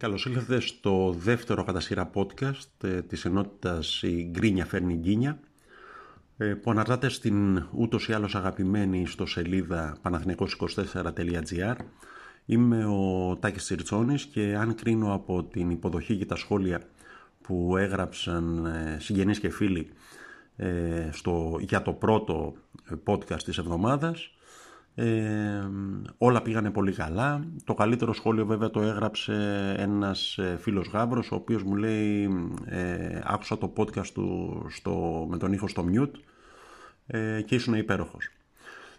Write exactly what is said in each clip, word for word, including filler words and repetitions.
Καλώς ήλθατε στο δεύτερο κατά σειρά podcast της ενότητας «Η Γκρίνια φέρνει γκίνια», που αναρτάται στην ούτως ή άλλως αγαπημένη ιστοσελίδα παναθηναϊκός είκοσι τέσσερα τελεία τζι άρ. Είμαι ο Τάκης Τσιρτσόνης και αν κρίνω από την υποδοχή και τα σχόλια που έγραψαν συγγενείς και φίλοι στο, για το πρώτο podcast της εβδομάδας, Ε, όλα πήγανε πολύ καλά. Το καλύτερο σχόλιο βέβαια το έγραψε ένας φίλος Γάβρος, ο οποίος μου λέει ε, άκουσα το podcast του στο, με τον ήχο στο mute ε, και ήσουν υπέροχος.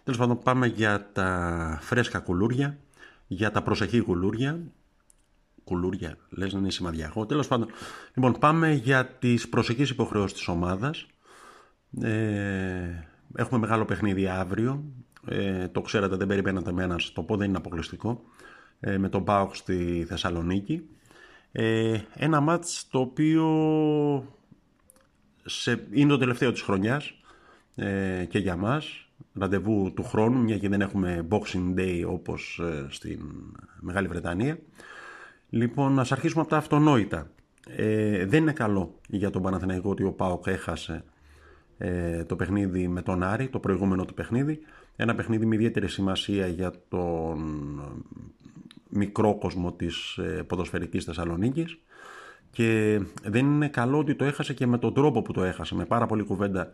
Τέλος πάντων, πάμε για τα φρέσκα κουλούρια, για τα προσεχή κουλούρια. Κουλούρια λες να είναι σημαδιακό. Τέλος πάντων, λοιπόν, πάμε για τις προσεχείς υποχρεώσεις της ομάδας. Ε, έχουμε μεγάλο παιχνίδι αύριο. Ε, το ξέρατε, δεν περιμένατε με ένας, το πω δεν είναι αποκλειστικό, ε, με τον Πάοκ στη Θεσσαλονίκη. Ε, ένα μάτς το οποίο σε, είναι το τελευταίο της χρονιάς ε, και για μας. Ραντεβού του χρόνου, μια και δεν έχουμε Boxing Day όπως ε, στην Μεγάλη Βρετανία. Λοιπόν, ας αρχίσουμε από τα αυτονόητα. Ε, δεν είναι καλό για τον Παναθηναϊκό ότι ο Πάοκ έχασε το παιχνίδι με τον Άρη, το προηγούμενο του παιχνίδι. Ένα παιχνίδι με ιδιαίτερη σημασία για τον μικρό κόσμο της ποδοσφαιρικής Θεσσαλονίκης, και δεν είναι καλό ότι το έχασε και με τον τρόπο που το έχασε, με πάρα πολλή κουβέντα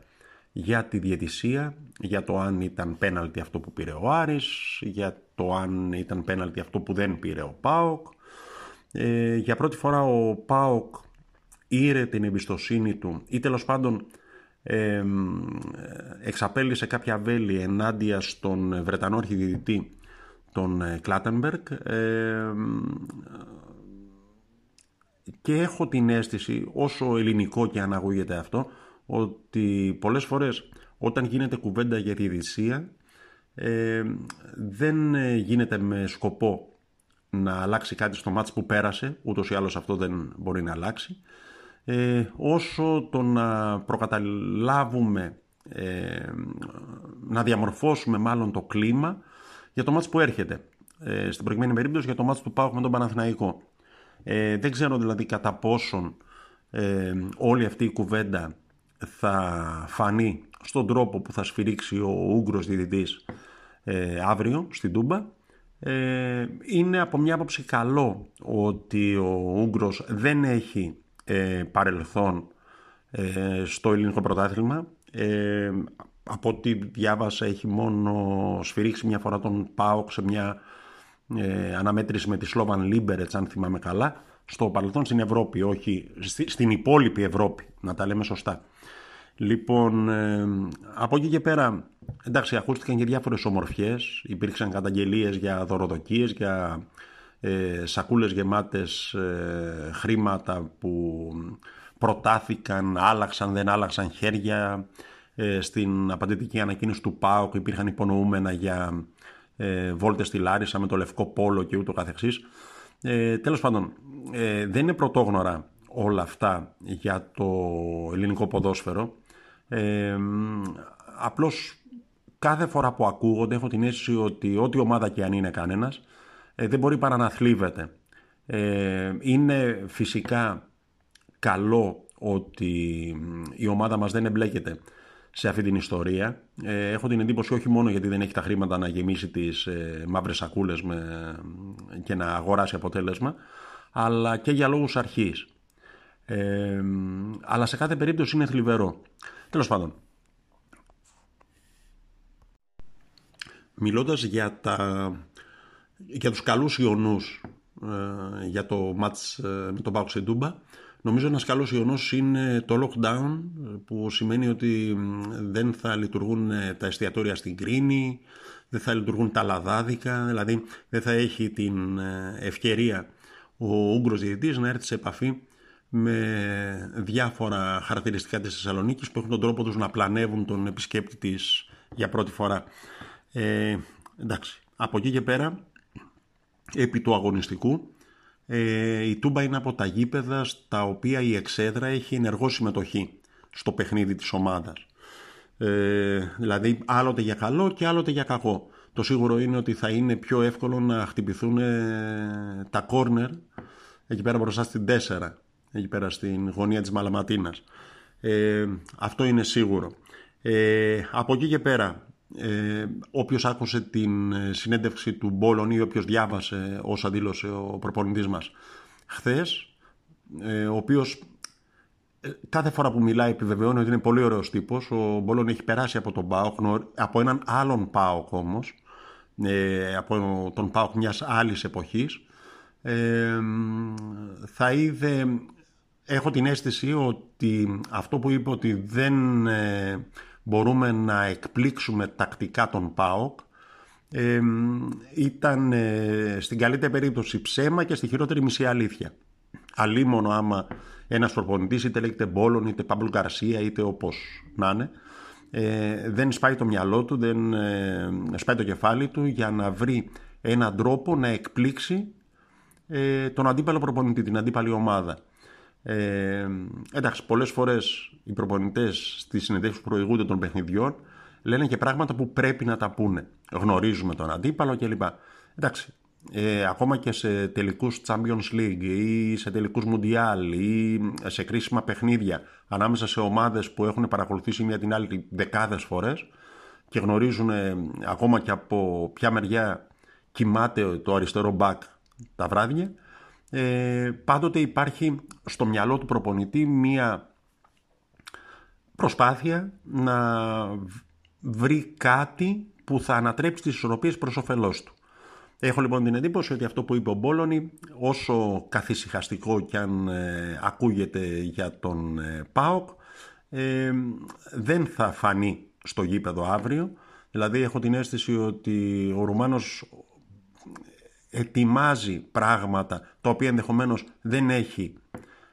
για τη διαιτησία, για το αν ήταν πέναλτι αυτό που πήρε ο Άρης, για το αν ήταν πέναλτι αυτό που δεν πήρε ο ΠΑΟΚ. Ε, για πρώτη φορά ο ΠΑΟΚ ήρε την εμπιστοσύνη του, ή τέλος πάντων Ε, εξαπέλυσε κάποια βέλη ενάντια στον Βρετανό αρχιδιαιτητή, τον Κλάτενμπεργκ, ε, και έχω την αίσθηση, όσο ελληνικό και αν αγούγεται αυτό, ότι πολλές φορές όταν γίνεται κουβέντα για τη διαιτησία ε, δεν γίνεται με σκοπό να αλλάξει κάτι στο μάτς που πέρασε, ούτως ή άλλως αυτό δεν μπορεί να αλλάξει, Ε, όσο το να προκαταλάβουμε, ε, να διαμορφώσουμε μάλλον το κλίμα για το μάτς που έρχεται, ε, στην προηγούμενη περίπτωση για το μάτς του ΠΑΟΚ με τον Παναθηναϊκό. Ε, δεν ξέρω δηλαδή κατά πόσον ε, όλη αυτή η κουβέντα θα φανεί στον τρόπο που θα σφυρίξει ο Ούγγρος διαιτητής ε, αύριο στην Τούμπα. Ε, είναι από μια άποψη καλό ότι ο Ούγγρος δεν έχει Ε, παρελθόν ε, στο ελληνικό πρωτάθλημα. Ε, από ό,τι διάβασα, έχει μόνο σφυρίξει μια φορά τον ΠΑΟΚ σε μια ε, αναμέτρηση με τη Slovan Liberec, αν θυμάμαι καλά, στο παρελθόν στην Ευρώπη, όχι στη, στην υπόλοιπη Ευρώπη, να τα λέμε σωστά. Λοιπόν, ε, από εκεί και πέρα, εντάξει, ακούστηκαν και διάφορες ομορφιές, υπήρξαν καταγγελίες για δωροδοκίες, για Ε, σακούλες γεμάτες ε, χρήματα που προτάθηκαν, άλλαξαν, δεν άλλαξαν χέρια. Ε, στην απαντητική ανακοίνωση του ΠΑΟΚ υπήρχαν υπονοούμενα για ε, βόλτες στη Λάρισα με το λευκό πόλο και ούτω καθεξής. Ε, τέλος πάντων, ε, δεν είναι πρωτόγνωρα όλα αυτά για το ελληνικό ποδόσφαιρο. Ε, απλώς κάθε φορά που ακούγονται έχω την αίσθηση ότι ό,τι ομάδα και αν είναι κανένας, Ε, δεν μπορεί παρά να θλίβεται. Ε, είναι φυσικά καλό ότι η ομάδα μας δεν εμπλέκεται σε αυτή την ιστορία. Ε, έχω την εντύπωση όχι μόνο γιατί δεν έχει τα χρήματα να γεμίσει τις ε, μαύρες σακούλες με, και να αγοράσει αποτέλεσμα, αλλά και για λόγους αρχής. Ε, αλλά σε κάθε περίπτωση είναι θλιβερό. Τέλος πάντων, μιλώντας για τα... για τους καλούς ιονούς ε, για το μάτς ε, με τον Πάοκ στην Τούμπα, νομίζω ένας καλός ιονός είναι το lockdown, που σημαίνει ότι δεν θα λειτουργούν τα εστιατόρια στην Κρίνη, δεν θα λειτουργούν τα λαδάδικα, δηλαδή δεν θα έχει την ευκαιρία ο Ούγγρος διαιτητής να έρθει σε επαφή με διάφορα χαρακτηριστικά της Θεσσαλονίκης που έχουν τον τρόπο τους να πλανεύουν τον επισκέπτη της για πρώτη φορά. Ε, εντάξει, από εκεί και πέρα, επί του αγωνιστικού, ε, η Τούμπα είναι από τα γήπεδα στα οποία η εξέδρα έχει ενεργό συμμετοχή στο παιχνίδι της ομάδας. Ε, δηλαδή άλλοτε για καλό και άλλοτε για κακό. Το σίγουρο είναι ότι θα είναι πιο εύκολο να χτυπηθούν ε, τα κόρνερ εκεί πέρα μπροστά στην τέσσερα, εκεί πέρα στην γωνία της Μαλαματίνας. Ε, αυτό είναι σίγουρο. Ε, από εκεί και πέρα, ε, όποιος άκουσε την συνέντευξη του Μπόλονι ή όποιος διάβασε όσα δήλωσε ο προπονητής μας χθες, ε, ο οποίος ε, κάθε φορά που μιλάει επιβεβαιώνει ότι είναι πολύ ωραίος τύπος. Ο Μπόλονι έχει περάσει από τον Πάοκ, από έναν άλλον Πάοκ όμως, ε, από τον Πάοκ μιας άλλης εποχής. Ε, θα είδε, έχω την αίσθηση ότι αυτό που είπε ότι δεν ε, μπορούμε να εκπλήξουμε τακτικά τον ΠΑΟΚ ε, ήταν ε, στην καλύτερη περίπτωση ψέμα και στη χειρότερη μισή αλήθεια. Αλίμονο άμα ένας προπονητής, είτε λέγεται Μπόλον, είτε Πάμπλο Γκαρσία, είτε όπως να είναι, ε, δεν σπάει το μυαλό του, δεν ε, σπάει το κεφάλι του για να βρει έναν τρόπο να εκπλήξει τον αντίπαλο προπονητή, την αντίπαλη ομάδα. Ε, εντάξει, πολλές φορές οι προπονητές στις συνεντεύξεις που προηγούνται των παιχνιδιών λένε και πράγματα που πρέπει να τα πούνε. Γνωρίζουμε τον αντίπαλο κλπ. Εντάξει, ε, ακόμα και σε τελικούς Champions League ή σε τελικούς Mundial ή σε κρίσιμα παιχνίδια ανάμεσα σε ομάδες που έχουν παρακολουθήσει μια την άλλη δεκάδες φορές και γνωρίζουν ε, ακόμα και από ποια μεριά κοιμάται το αριστερό μπακ τα βράδια, ε, πάντοτε υπάρχει στο μυαλό του προπονητή μία προσπάθεια να βρει κάτι που θα ανατρέψει τις ισορροπίες προς όφελός του. Έχω λοιπόν την εντύπωση ότι αυτό που είπε ο Μπόλονι, όσο καθησυχαστικό κι αν ε, ακούγεται για τον ε, ΠΑΟΚ, ε, δεν θα φανεί στο γήπεδο αύριο. Δηλαδή έχω την αίσθηση ότι ο Ρουμάνος ετοιμάζει πράγματα τα οποία ενδεχομένως δεν έχει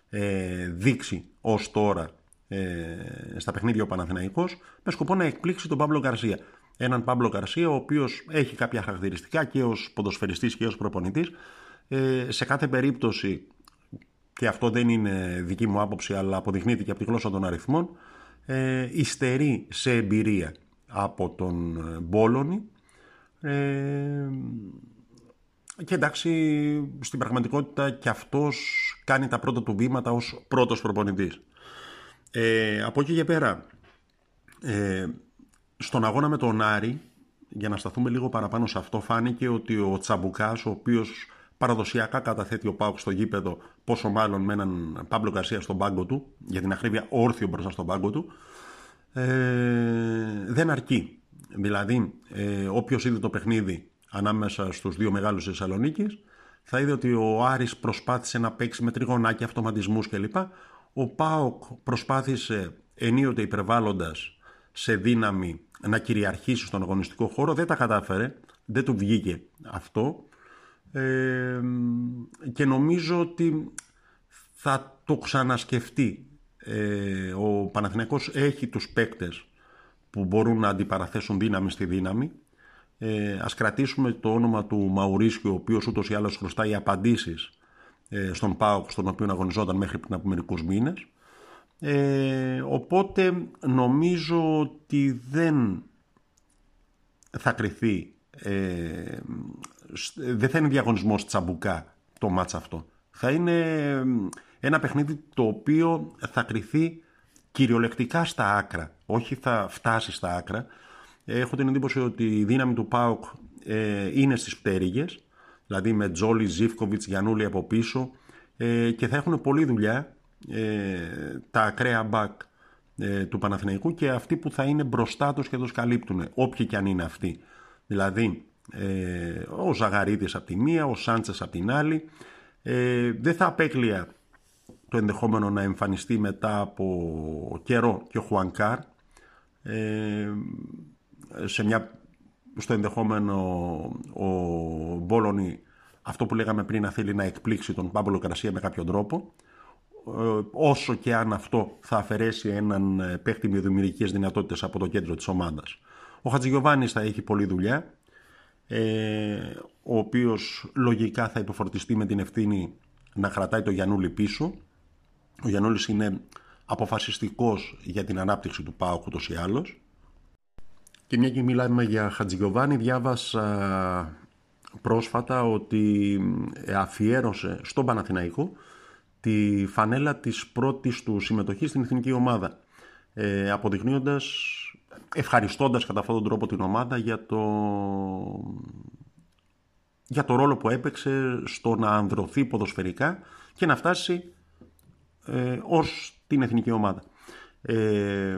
ε, δείξει ως τώρα ε, στα παιχνίδια ο Παναθηναϊκός, με σκοπό να εκπλήξει τον Πάμπλο Γκαρσία. Έναν Πάμπλο Γκαρσία ο οποίος έχει κάποια χαρακτηριστικά και ως ποδοσφαιριστής και ως προπονητής. Ε, σε κάθε περίπτωση, και αυτό δεν είναι δική μου άποψη αλλά αποδεικνύεται και από τη γλώσσα των αριθμών, ε, υστερεί σε εμπειρία από τον Μπόλονι. ε, Και εντάξει, στην πραγματικότητα και αυτός κάνει τα πρώτα του βήματα ως πρώτος προπονητής. Ε, από εκεί και πέρα, ε, στον αγώνα με τον Άρη, για να σταθούμε λίγο παραπάνω σε αυτό, φάνηκε ότι ο Τσαμπουκάς, ο οποίος παραδοσιακά καταθέτει ο ΠΑΟΚ στο γήπεδο, πόσο μάλλον με έναν Πάμπλο Γκαρσία στον πάγκο του, για την ακρίβεια όρθιο μπροστά στον πάγκο του, ε, δεν αρκεί. Δηλαδή, ε, όποιος είδε το παιχνίδι ανάμεσα στους δύο μεγάλους Θεσσαλονίκης, θα είδε ότι ο Άρης προσπάθησε να παίξει με τριγωνάκια, αυτοματισμούς κλπ. Ο ΠΑΟΚ προσπάθησε, ενίοτε υπερβάλλοντας σε δύναμη, να κυριαρχήσει στον αγωνιστικό χώρο. Δεν τα κατάφερε, δεν του βγήκε αυτό. Ε, και νομίζω ότι θα το ξανασκεφτεί. Ε, ο Παναθηναϊκός έχει τους παίκτες που μπορούν να αντιπαραθέσουν δύναμη στη δύναμη. Ε, ας κρατήσουμε το όνομα του Μαουρίσκιο, ο οποίος ούτως ή άλλως χρωστάει απαντήσεις ε, στον ΠΑΟΚ, στον οποίο αγωνιζόταν μέχρι πριν από μερικούς μήνες. Ε, οπότε νομίζω ότι δεν θα κρυθεί, ε, δεν θα είναι διαγωνισμός τσαμπουκά το μάτς αυτό. Θα είναι ένα παιχνίδι το οποίο θα κρυθεί κυριολεκτικά στα άκρα, όχι θα φτάσει στα άκρα. Έχω την εντύπωση ότι η δύναμη του ΠΑΟΚ ε, είναι στις πτέρυγες, δηλαδή με Τζόλι, Ζήφκοβιτς, Γιαννούλη από πίσω, ε, και θα έχουν πολλή δουλειά ε, τα ακραία μπακ ε, του Παναθηναϊκού και αυτοί που θα είναι μπροστά τους και τους καλύπτουν, όποιοι και αν είναι αυτοί. Δηλαδή ε, ο Ζαγαρίδης από τη μία, ο Σάντσες από την άλλη. Ε, δεν θα απέκλεια το ενδεχόμενο να εμφανιστεί μετά από καιρό και ο Χουανκάρ, ε, σε μια, στο ενδεχόμενο ο Μπόλονι, αυτό που λέγαμε πριν, να θέλει να εκπλήξει τον Πάμπλο Γκαρσία με κάποιο τρόπο, ε, όσο και αν αυτό θα αφαιρέσει έναν παίκτη με δημιουργικές δυνατότητες από το κέντρο της ομάδας. Ο Χατζηγιοβάννης θα έχει πολλή δουλειά, ε, ο οποίος λογικά θα υποφορτιστεί με την ευθύνη να κρατάει το Γιαννούλη πίσω. Ο Γιαννούλης είναι αποφασιστικός για την ανάπτυξη του ΠΑΟΚ ούτως ή άλλως. Και μια και μιλάμε για Χατζηγιοβάννη, διάβασα πρόσφατα ότι αφιέρωσε στον Παναθηναϊκό τη φανέλα της πρώτης του συμμετοχής στην εθνική ομάδα, ε, αποδεικνύοντας, ευχαριστώντας κατά αυτόν τον τρόπο την ομάδα για το, για το ρόλο που έπαιξε στο να ανδρωθεί ποδοσφαιρικά και να φτάσει ε, ως την εθνική ομάδα. Ε,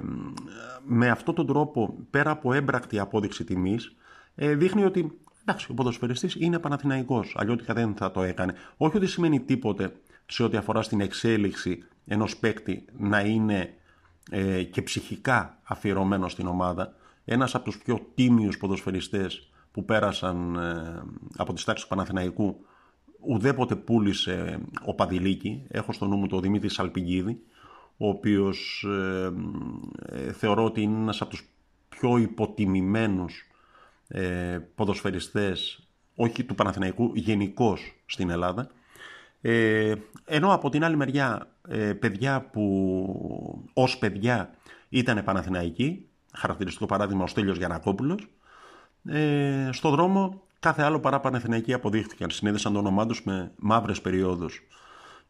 με αυτόν τον τρόπο, πέρα από έμπρακτη απόδειξη τιμής, ε, δείχνει ότι εντάξει, ο ποδοσφαιριστής είναι Παναθηναϊκός, αλλιώτικα δεν θα το έκανε. Όχι ότι σημαίνει τίποτε σε ό,τι αφορά στην εξέλιξη ενός παίκτη να είναι ε, και ψυχικά αφιερωμένος στην ομάδα. Ένας από τους πιο τίμιους ποδοσφαιριστές που πέρασαν ε, από τις τάξεις του Παναθηναϊκού ουδέποτε πούλησε ο Παδηλίκη. Έχω στο νου μου τον Δημήτρη Σαλπιγκίδη, ο οποίος ε, ε, θεωρώ ότι είναι ένας από τους πιο υποτιμημένους ε, ποδοσφαιριστές, όχι του Παναθηναϊκού, γενικώς στην Ελλάδα. Ε, ενώ από την άλλη μεριά ε, παιδιά που ως παιδιά ήταν Παναθηναϊκοί, χαρακτηριστικό παράδειγμα ο Στέλιος Γιανακόπουλος, ε, στο δρόμο κάθε άλλο παρά Παναθηναϊκοί αποδείχθηκαν, συνέδεσαν το όνομά τους με μαύρες περιόδους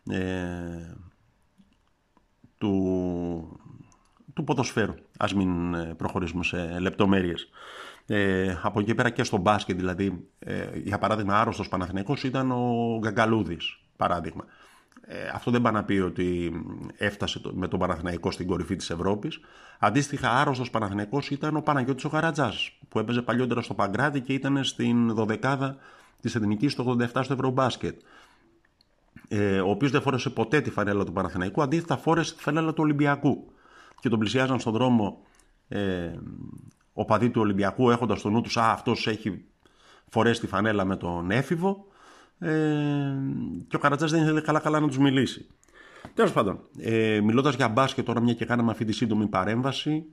ε, του, του ποδοσφαίρου. Ας μην προχωρήσουμε σε λεπτομέρειες. Ε, από εκεί πέρα και στο μπάσκετ, δηλαδή, ε, για παράδειγμα, άρρωστος Παναθηναϊκός ήταν ο Γκαγκαλούδης, παράδειγμα. Ε, αυτό δεν πάει να πει ότι έφτασε το, με τον Παναθηναϊκό στην κορυφή της Ευρώπης. Αντίστοιχα, άρρωστος Παναθηναϊκός ήταν ο Παναγιώτης ο Γαρατζάς, που έπαιζε παλιότερα στο Παγκράτη και ήταν στην δωδεκάδα της Εθνικής το ογδόντα επτά στο Ευρωμπάσκετ. Ε, ο οποίος δεν φόρεσε ποτέ τη φανέλα του Παναθηναϊκού, αντίθετα φόρεσε τη φανέλα του Ολυμπιακού. Και τον πλησιάζαν στον δρόμο ε, οπαδοί του Ολυμπιακού, έχοντας στο νου τους, α, αυτός έχει φορέσει τη φανέλα με τον έφηβο. Ε, και ο Καρατζάς δεν ήθελε καλά-καλά να τους μιλήσει. Τέλος πάντων, ε, μιλώντας για μπάσκετ, τώρα μια και κάναμε αυτή τη σύντομη παρέμβαση,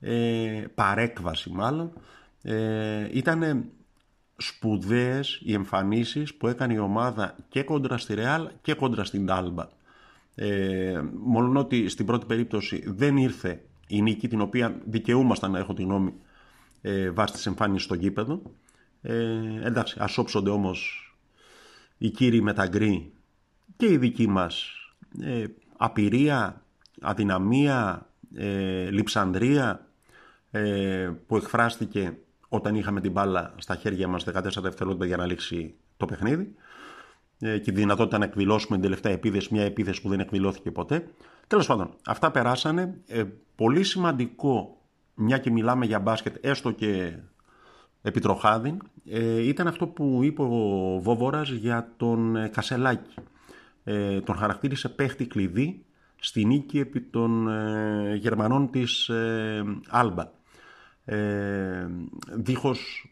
ε, παρέκβαση μάλλον, ε, ήταν σπουδαίες οι εμφανίσεις που έκανε η ομάδα και κόντρα στη Ρεάλ και κόντρα στην Τάλμπα. Ε, μόνο ότι στην πρώτη περίπτωση δεν ήρθε η νίκη, την οποία δικαιούμασταν να έχω τη γνώμη ε, βάσει της εμφάνισης στο γήπεδο. Ε, εντάξει, ασόψονται όμως οι κύριοι με τα γκρι και η δική μας ε, απειρία, αδυναμία, ε, λειψανδρία ε, που εκφράστηκε όταν είχαμε την μπάλα στα χέρια μας δεκατέσσερα δευτερόλεπτα για να λήξει το παιχνίδι ε, και τη δυνατότητα να εκδηλώσουμε την τελευταία επίθεση, μια επίθεση που δεν εκδηλώθηκε ποτέ. Τέλος πάντων, αυτά περάσανε. Ε, πολύ σημαντικό, μια και μιλάμε για μπάσκετ, έστω και επιτροχάδιν, ε, ήταν αυτό που είπε ο Βόβορας για τον Κασελάκη. Ε, τον χαρακτήρισε παίχτη κλειδί στη νίκη επί των ε, Γερμανών της ε, Άλμπα. Ε, δίχως,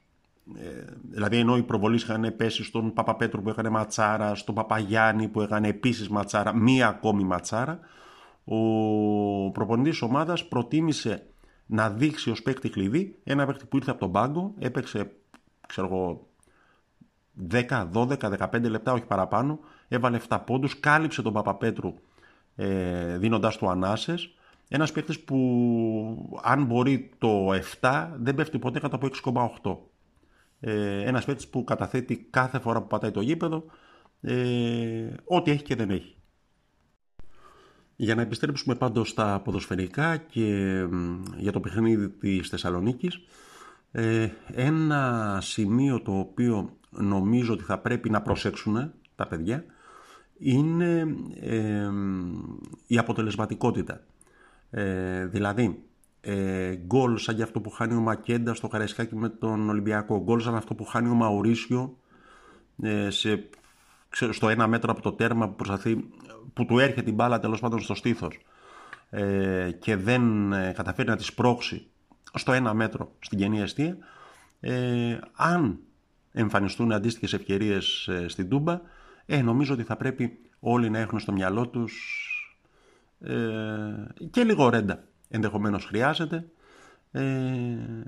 ε, δηλαδή ενώ οι προβολείς είχαν πέσει στον Παπαπέτρου που έκανε ματσάρα, στον Παπαγιάννη που έκανε επίσης ματσάρα, μία ακόμη ματσάρα, ο προπονητής ομάδας προτίμησε να δείξει ως παίκτη κλειδί ένα παίκτη που ήρθε από τον πάγκο, έπαιξε, ξέρω εγώ, δέκα, δώδεκα, δεκαπέντε λεπτά, όχι παραπάνω, έβαλε επτά πόντους, κάλυψε τον Παπαπέτρου ε, δίνοντάς του ανάσες. Ένας παίκτης που αν μπορεί το επτά δεν πέφτει ποτέ κατά από έξι κόμμα οκτώ. Ε, ένας παίκτης που καταθέτει κάθε φορά που πατάει το γήπεδο ε, ό,τι έχει και δεν έχει. Για να επιστρέψουμε πάντως στα ποδοσφαιρικά και για το παιχνίδι της Θεσσαλονίκης, ένα σημείο το οποίο νομίζω ότι θα πρέπει να προσέξουν τα παιδιά είναι η αποτελεσματικότητα. Δηλαδή, γκολ σαν και αυτό που χάνει ο Μακέντα στο Καραϊσκάκι με τον Ολυμπιακό, γκολ σαν αυτό που χάνει ο Μαουρίσκιο σε... στο ένα μέτρο από το τέρμα που, προσπαθεί, που του έρχεται την μπάλα τέλος πάντων στο στήθος ε, και δεν ε, καταφέρει να τη σπρώξει στο ένα μέτρο στην κενή αιστεία. Ε, αν εμφανιστούν αντίστοιχες ευκαιρίες ε, στην Τούμπα, ε, νομίζω ότι θα πρέπει όλοι να έχουν στο μυαλό τους ε, και λίγο ρέντα ενδεχομένως χρειάζεται ε,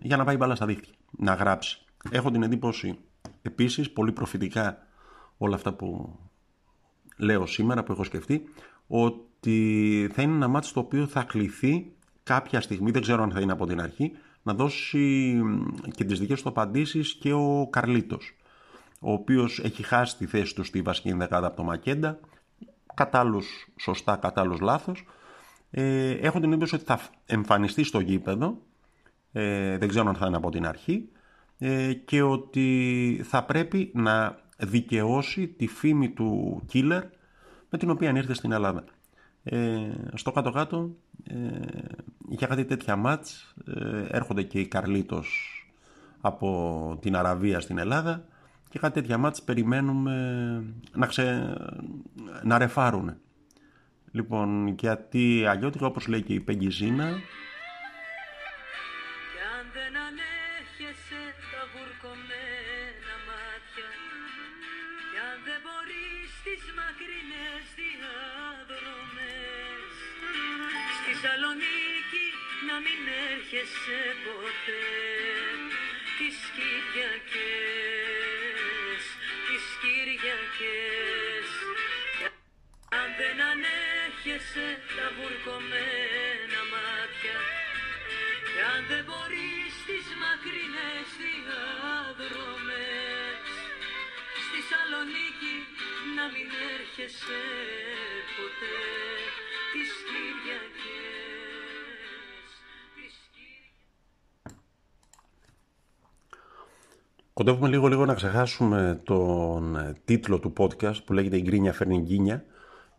για να πάει η μπάλα στα δίχτυα, να γράψει. Έχω την εντύπωση επίσης, πολύ προφητικά όλα αυτά που λέω σήμερα, που έχω σκεφτεί, ότι θα είναι ένα μάτς το οποίο θα κληθεί κάποια στιγμή, δεν ξέρω αν θα είναι από την αρχή, να δώσει και τις δικές του απαντήσεις και ο Καρλίτος. ο οποίος έχει χάσει τη θέση του στη βασική ενδεκάδα από το Μακέντα, κατάλληλος σωστά, κατάλληλος λάθος. Ε, έχω την εντύπωση ότι θα εμφανιστεί στο γήπεδο, ε, δεν ξέρω αν θα είναι από την αρχή, ε, και ότι θα πρέπει να δικαιώσει τη φήμη του killer με την οποία ήρθε στην Ελλάδα. Ε, στο κάτω-κάτω, ε, για κάτι τέτοια μάτς, ε, έρχονται και οι Καρλίτος από την Αραβία στην Ελλάδα και κάτι τέτοια μάτς περιμένουμε να, ξε... να ρεφάρουν. Λοιπόν, γιατί αλλιώτικα, όπως λέει και η Πεγκυζίνα, κι αν δεν ανέχεσαι τα βουρκωμένα μάτια, κι αν δεν μπορείς τις μακρινές διαδρομές, στη Θεσσαλονίκη να μην έρχεσαι ποτέ, τις Κυριακές, τις Κυριακές, αν δεν ανέχεσαι τα βουρκωμένα μάτια, κι αν δεν μπορείς τις μακρινές διάδρομες, στη Θεσσαλονίκη να μην έρχεσαι ποτέ, τις Κυριακές. Κοντεύουμε λίγο λίγο να ξεχάσουμε τον τίτλο του podcast που λέγεται «Η γκρίνια φέρνει γκίνια»,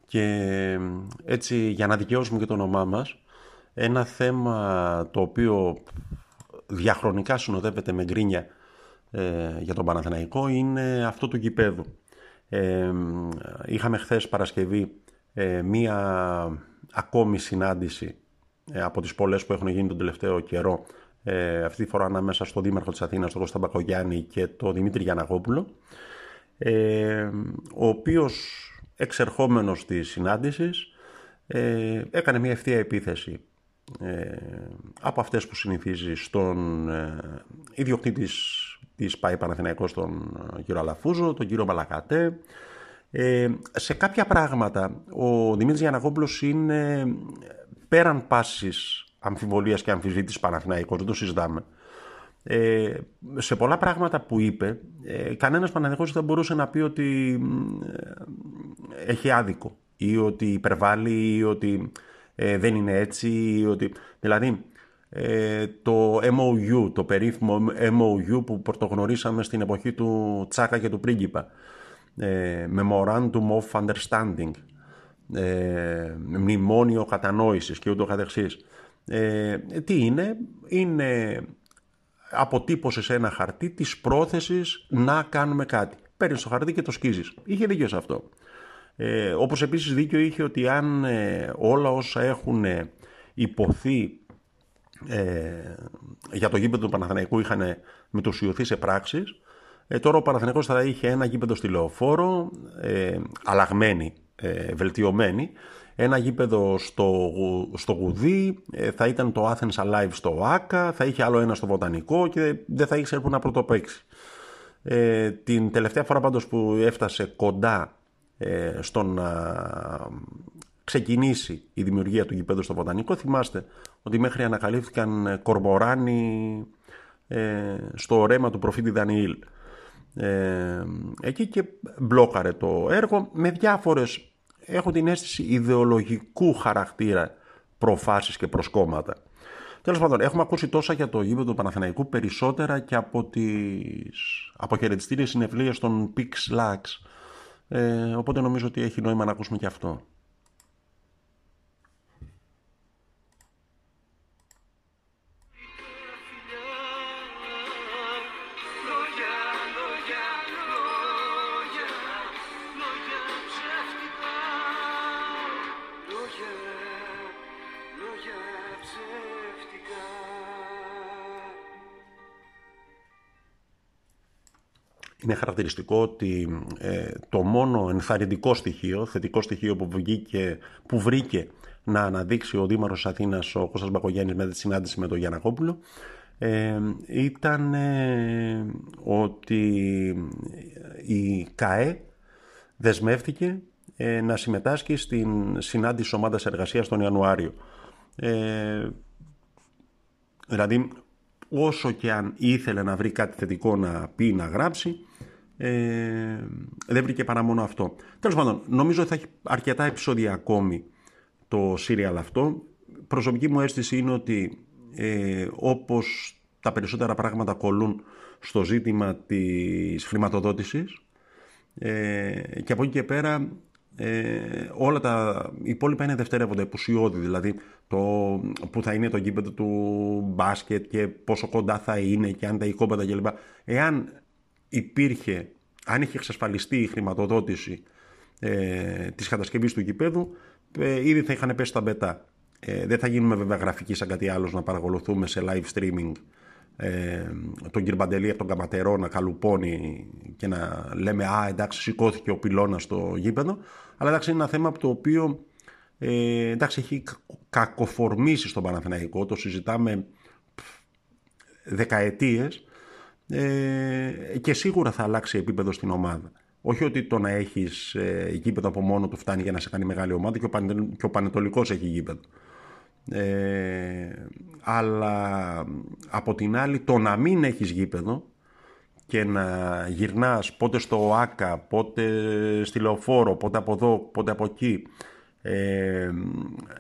και έτσι για να δικαιώσουμε και το όνομά μας, ένα θέμα το οποίο διαχρονικά συνοδεύεται με γκρίνια ε, για τον Παναθηναϊκό είναι αυτό του γηπέδου. Ε, είχαμε χθες Παρασκευή ε, μία ακόμη συνάντηση ε, από τις πολλές που έχουν γίνει τον τελευταίο καιρό, Ε, αυτή τη φορά ανάμεσα στον Δήμαρχο της Αθήνας, τον Κώστα Μπακογιάννη, και τον Δημήτρη Γιαννακόπουλο, ε, ο οποίος εξερχόμενος της συνάντησης ε, έκανε μια ευθεία επίθεση ε, από αυτές που συνηθίζει στον ε, ιδιοκτήτη της ΠΑΕ Παναθηναϊκός, τον κύριο Αλαφούζο, τον κύριο Μπαλακατέ. Ε, σε κάποια πράγματα ο Δημήτρης Γιαννακόπουλος είναι πέραν πάσης αμφιβολίας και αμφισβήτησης Παναθηναϊκός, δεν το συζητάμε. Ε, σε πολλά πράγματα που είπε, ε, κανένας Παναθηναϊκός δεν μπορούσε να πει ότι ε, έχει άδικο ή ότι υπερβάλλει ή ότι ε, δεν είναι έτσι. Ή ότι... Δηλαδή, ε, το εμ ο γιου, το περίφημο εμ ο γιου που πρωτογνωρίσαμε στην εποχή του Τσάκα και του Πρίγκιπα, ε, Memorandum of Understanding, ε, μνημόνιο κατανόησης και ούτω καθεξής. Ε, τι είναι, είναι αποτύπωση σε ένα χαρτί της πρόθεσης να κάνουμε κάτι. Παίρνεις το χαρτί και το σκίζεις. Είχε δίκιο σε αυτό. Ε, όπως επίσης δίκιο είχε ότι αν ε, όλα όσα έχουν υποθεί ε, για το γήπεδο του Παναθηναϊκού είχαν μετουσιωθεί σε πράξεις, ε, τώρα ο Παναθηναϊκός θα είχε ένα γήπεδο στη Λεωφόρο, ε, αλλαγμένη, ε, βελτιωμένη. Ένα γήπεδο στο, στο Γουδί, θα ήταν το Athens Alive στο Άκα, θα είχε άλλο ένα στο Βοτανικό και δεν θα ήξερε που να πρωτοπαίξει. Ε, την τελευταία φορά πάντως που έφτασε κοντά ε, στο να ξεκινήσει η δημιουργία του γήπεδου στο Βοτανικό, θυμάστε ότι μέχρι ανακαλύφθηκαν κορμοράνοι ε, στο ρέμα του προφήτη Δανιήλ. Ε, εκεί και μπλόκαρε το έργο με διάφορες, έχω την αίσθηση, ιδεολογικού χαρακτήρα προφάσεις και προσκόμματα. Τέλος πάντων, έχουμε ακούσει τόσα για το γήπεδο του Παναθηναϊκού, περισσότερα και από τις αποχαιρετιστήριες συνευλίες των Pix Lux. Ε, οπότε νομίζω ότι έχει νόημα να ακούσουμε και αυτό. Είναι χαρακτηριστικό ότι ε, το μόνο ενθαρρυντικό στοιχείο, θετικό στοιχείο που, βγήκε, που βρήκε να αναδείξει ο Δήμαρχος Αθήνας, ο Κώστας Μπακογιάννης, μετά τη συνάντηση με τον Γιαννακόπουλο, ε, ήταν ε, ότι η ΚΑΕ δεσμεύτηκε ε, να συμμετάσχει στην συνάντηση ομάδας εργασίας τον Ιανουάριο. Ε, δηλαδή, όσο και αν ήθελε να βρει κάτι θετικό να πει, να γράψει, ε, δεν βρήκε παρά μόνο αυτό. Τέλος πάντων, νομίζω ότι θα έχει αρκετά επεισόδια ακόμη το σύριαλ αυτό. Προσωπική μου αίσθηση είναι ότι ε, όπως τα περισσότερα πράγματα κολλούν στο ζήτημα της χρηματοδότησης, ε, και από εκεί και πέρα ε, όλα τα υπόλοιπα είναι δευτερεύοντα, επουσιώδη, δηλαδή το που θα είναι το γήπεδο του μπάσκετ και πόσο κοντά θα είναι και αν τα οικόπεδα κλπ. Εάν υπήρχε, αν είχε εξασφαλιστεί η χρηματοδότηση ε, της κατασκευής του γήπεδου, ε, ήδη θα είχαν πέσει τα μπετά. Ε, δεν θα γίνουμε βέβαια γραφικοί σαν κάτι άλλο, να παρακολουθούμε σε live streaming ε, τον κύριο Μπαντελή από τον Καματερό να καλουπώνει και να λέμε «Α, εντάξει, σηκώθηκε ο πυλώνας στο γήπεδο». Αλλά εντάξει, είναι ένα θέμα από το οποίο ε, εντάξει, έχει κακοφορμήσει στον Παναθηναϊκό. Το συζητάμε δεκαετίες ε, και σίγουρα θα αλλάξει επίπεδο στην ομάδα. Όχι ότι το να έχεις ε, γήπεδο από μόνο του φτάνει για να σε κάνει μεγάλη ομάδα, και ο, πανε, και ο Πανετολικός έχει γήπεδο. Ε, αλλά από την άλλη, το να μην έχεις γήπεδο και να γυρνάς πότε στο ΟΑΚΑ, πότε στη Λεωφόρο, πότε από εδώ, πότε από εκεί, ε,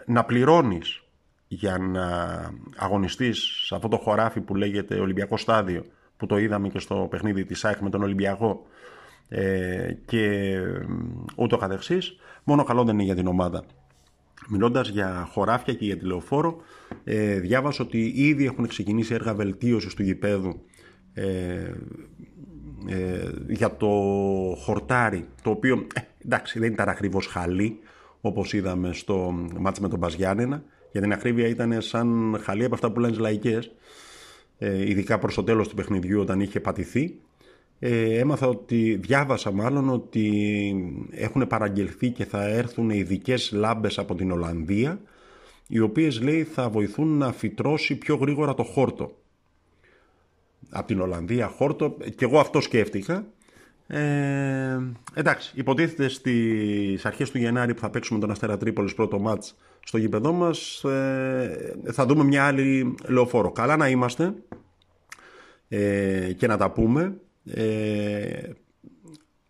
να πληρώνεις για να αγωνιστείς σε αυτό το χωράφι που λέγεται Ολυμπιακό Στάδιο, που το είδαμε και στο παιχνίδι της ΑΕΚ με τον Ολυμπιακό, Ε, και ούτω καθεξής, μόνο καλό δεν είναι για την ομάδα. Μιλώντας για χωράφια και για τηλεοφόρο, ε, διάβασα ότι ήδη έχουν ξεκινήσει έργα βελτίωσης του γηπέδου ε, ε, για το χορτάρι, το οποίο ε, εντάξει, δεν ήταν ακριβώς χαλί όπως είδαμε στο μάτς με τον Παζιάννενα. Για την ακρίβεια ήταν σαν χαλί από αυτά που λένε λαϊκές, ε, ειδικά προς το τέλος του παιχνιδιού όταν είχε πατηθεί. Ε, έμαθα ότι, διάβασα μάλλον, ότι έχουν παραγγελθεί και θα έρθουν ειδικές λάμπες από την Ολλανδία, οι οποίες, λέει, θα βοηθούν να φυτρώσει πιο γρήγορα το χόρτο. Από την Ολλανδία χόρτο, και εγώ αυτό σκέφτηκα. Ε, εντάξει, υποτίθεται στις αρχές του Γενάρη που θα παίξουμε τον Αστέρα Τρίπολης πρώτο μάτς στο γήπεδό μας, ε, θα δούμε μια άλλη Λεωφόρο. Καλά να είμαστε ε, και να τα πούμε. Ε,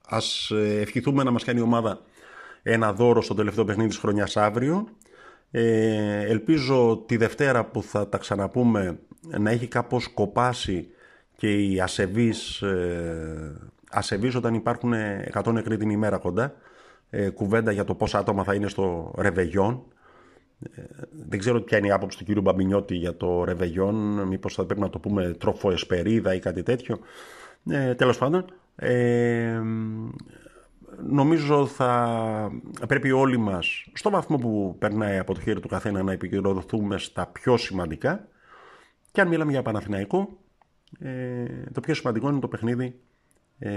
ας ευχηθούμε να μας κάνει η ομάδα ένα δώρο στο τελευταίο παιχνίδι της χρονιάς αύριο. ε, Ελπίζω τη Δευτέρα που θα τα ξαναπούμε να έχει κάπως κοπάσει και οι ασεβείς, ε, ασεβείς όταν υπάρχουν εκατό νεκροί την ημέρα κοντά, ε, κουβέντα για το πόσα άτομα θα είναι στο Ρεβεγιόν. ε, Δεν ξέρω ποια είναι η άποψη του κύριου Μπαμπινιώτη για το Ρεβεγιόν. Μήπως θα πρέπει να το πούμε τροφοεσπερίδα ή κάτι τέτοιο. Ε, τέλος πάντων, ε, νομίζω θα πρέπει όλοι μας, στο βαθμό που περνάει από το χέρι του καθένα, να επικεντρωθούμε στα πιο σημαντικά. Και αν μιλάμε για Παναθηναϊκό, ε, το πιο σημαντικό είναι το παιχνίδι ε,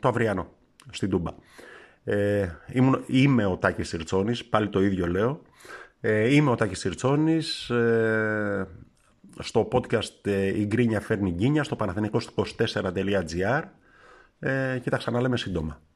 το αυριανό στην Τούμπα. ε, ήμουν, Είμαι ο Τάκης Τσιρτσόνης, πάλι το ίδιο λέω. ε, Είμαι ο Τάκης Τσιρτσόνης. ε, Στο podcast «Η γκρίνια φέρνει γκίνια» στο παναθηναϊκός είκοσι τέσσερα τελεία τζι άρ, ε, και τα ξαναλέμε σύντομα.